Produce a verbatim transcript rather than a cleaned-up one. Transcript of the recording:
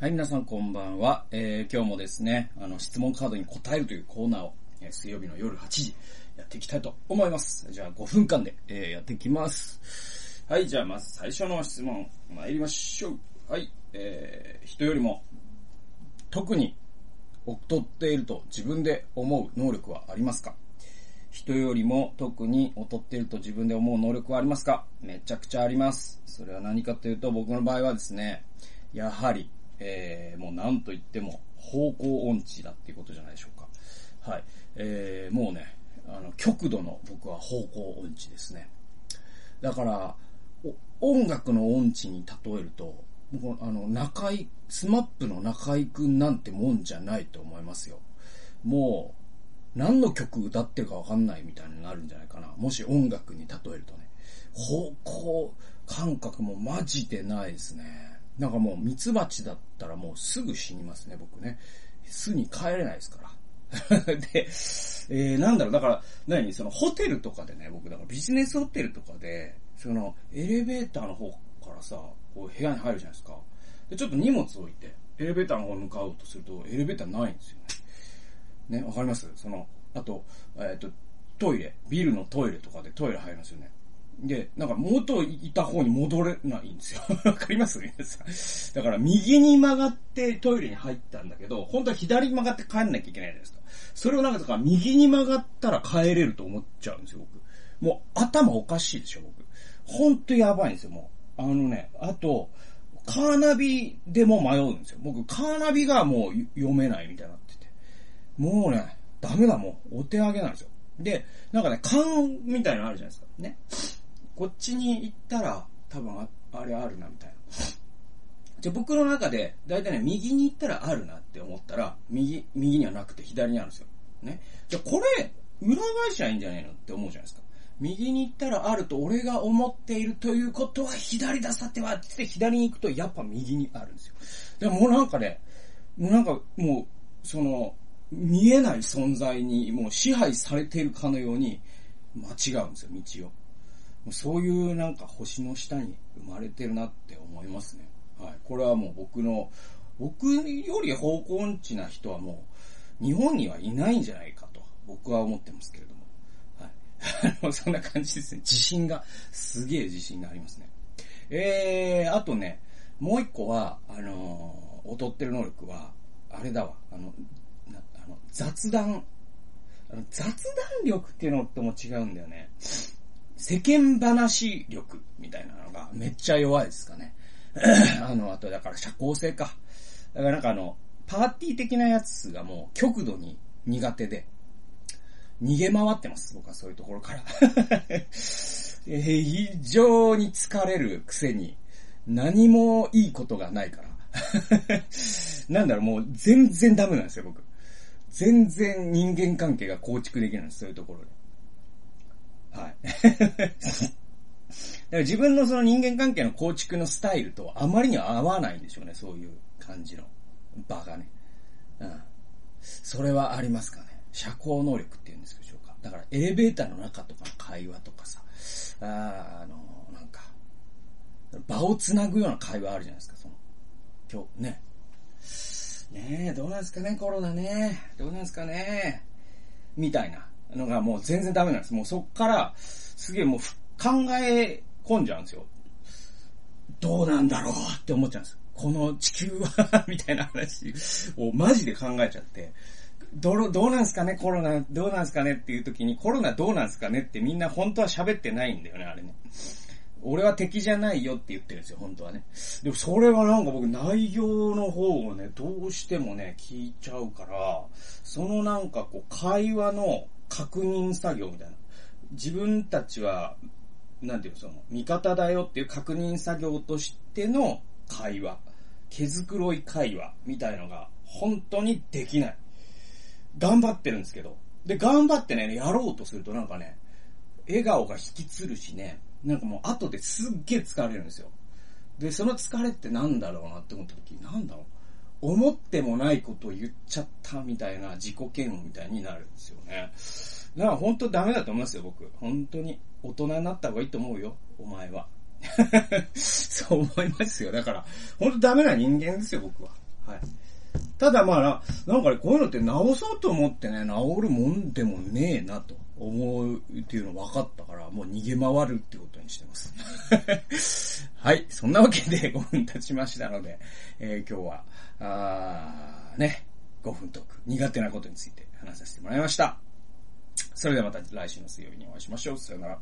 はい、皆さんこんばんは。えー、今日もですね、あの、質問カードに答えるというコーナーを、えー、水曜日の夜はちじ、やっていきたいと思います。じゃあごふんかんで、えー、やっていきます。はい、じゃあまず最初の質問、参りましょう。はい、えー、人よりも、特に、劣っていると自分で思う能力はありますか？人よりも特に劣っていると自分で思う能力はありますか？めちゃくちゃあります。それは何かというと、僕の場合はですね、やはり、えー、もう何と言っても方向音痴だっていうことじゃないでしょうか。はい。えー、もうね、あの、極度の僕は方向音痴ですね。だから、音楽の音痴に例えると、僕、あの、中井、スマップの中井くんなんてもんじゃないと思いますよ。もう、何の曲歌ってるかわかんないみたいになるんじゃないかな。もし音楽に例えるとね。方向感覚もマジでないですね。なんかもうミツバチだったらもうすぐ死にますね、僕ね。巣に帰れないですから。で、えー、なんだろう、だから、何そのホテルとかでね、僕、だからビジネスホテルとかで、そのエレベーターの方からさ、こう部屋に入るじゃないですか。で、ちょっと荷物置いて、エレベーターの方に向かおうとすると、エレベーターないんですよね。ね、わかります？その、あと、えっと、トイレ、ビルのトイレとかでトイレ入りますよね。で、なんか元いた方に戻れないんですよ。わかります？皆さん。だから右に曲がってトイレに入ったんだけど、本当は左に曲がって帰んなきゃいけないじゃないですか。それをなんか、だから右に曲がったら帰れると思っちゃうんですよ、僕。もう頭おかしいでしょ、僕。ほんとやばいんですよ、もう。あのね、あと、カーナビでも迷うんですよ。僕、カーナビがもう読めないみたいになってて。もうね、ダメだ、もう、お手上げなんですよ。で、なんかね、勘みたいなのあるじゃないですか。ね。こっちに行ったら、多分あ、あれあるな、みたいな。じゃあ僕の中で、だいたいね、右に行ったらあるなって思ったら、右、右にはなくて左にあるんですよ。ね。じゃあこれ、裏返しはいいんじゃないのって思うじゃないですか。右に行ったらあると俺が思っているということは左ださては、つって左に行くとやっぱ右にあるんですよ。でももうなんかね、もうなんかもう、その、見えない存在にもう支配されているかのように間違うんですよ、道を。そういうなんか星の下に生まれてるなって思いますね。はい。これはもう僕の、僕より方向音痴な人はもう日本にはいないんじゃないかと僕は思ってますけれども。はい。あの、そんな感じですね。自信が、すげえ自信がありますね。えー、あとね、もう一個は、あのー、劣ってる能力は、あれだわ、あの、雑談。雑談力っていうのとも違うんだよね。世間話力みたいなのがめっちゃ弱いですかね。あの、あとだから社交性か。だからなんかあの、パーティー的なやつがもう極度に苦手で、逃げ回ってます。僕はそういうところから。非常に疲れるくせに、何もいいことがないから。なんだろう、もう全然ダメなんですよ、僕。全然人間関係が構築できないんです、そういうところで。はい。だから自分のその人間関係の構築のスタイルとあまりには合わないんでしょうね、そういう感じの場がね。うん。それはありますかね。社交能力って言うんですでしょうか。だからエレベーターの中とかの会話とかさ、あ, あの、なんか、場をつなぐような会話あるじゃないですか、その、今日、ね。ねえ、どうなんすかね、コロナね。どうなんすかね。みたいなのがもう全然ダメなんです。もうそっから、すげえもう考え込んじゃうんですよ。どうなんだろうって思っちゃうんです。この地球は、みたいな話をマジで考えちゃって。ど、どうなんすかね、コロナ、どうなんすかねっていう時に、コロナどうなんすかねってみんな本当は喋ってないんだよね、あれね。俺は敵じゃないよって言ってるんですよ、本当はね。でもそれはなんか僕内容の方をね、どうしてもね、聞いちゃうから、そのなんかこう、会話の確認作業みたいな。自分たちは、なんていうの、その、味方だよっていう確認作業としての会話。毛づくろい会話みたいのが、本当にできない。頑張ってるんですけど。で、頑張ってね、やろうとするとなんかね、笑顔が引きつるしね、なんかもう後ですっげえ疲れるんですよ。で、その疲れってなんだろうなって思った時、なんだろう、思ってもないことを言っちゃったみたいな自己嫌悪みたいになるんですよね。だから本当ダメだと思いますよ、僕。本当に大人になった方がいいと思うよ、お前は。そう思いますよ。だから本当ダメな人間ですよ、僕は。はい、ただまあなんか、ね、こういうのって直そうと思ってね直るもんでもねえなと思うっていうの分かったからもう逃げ回るってことにしてますはいそんなわけでごふん経ちましたので、えー、今日はあーねごふんトーク苦手なことについて話させてもらいました。それではまた来週の水曜日にお会いしましょう。さよなら。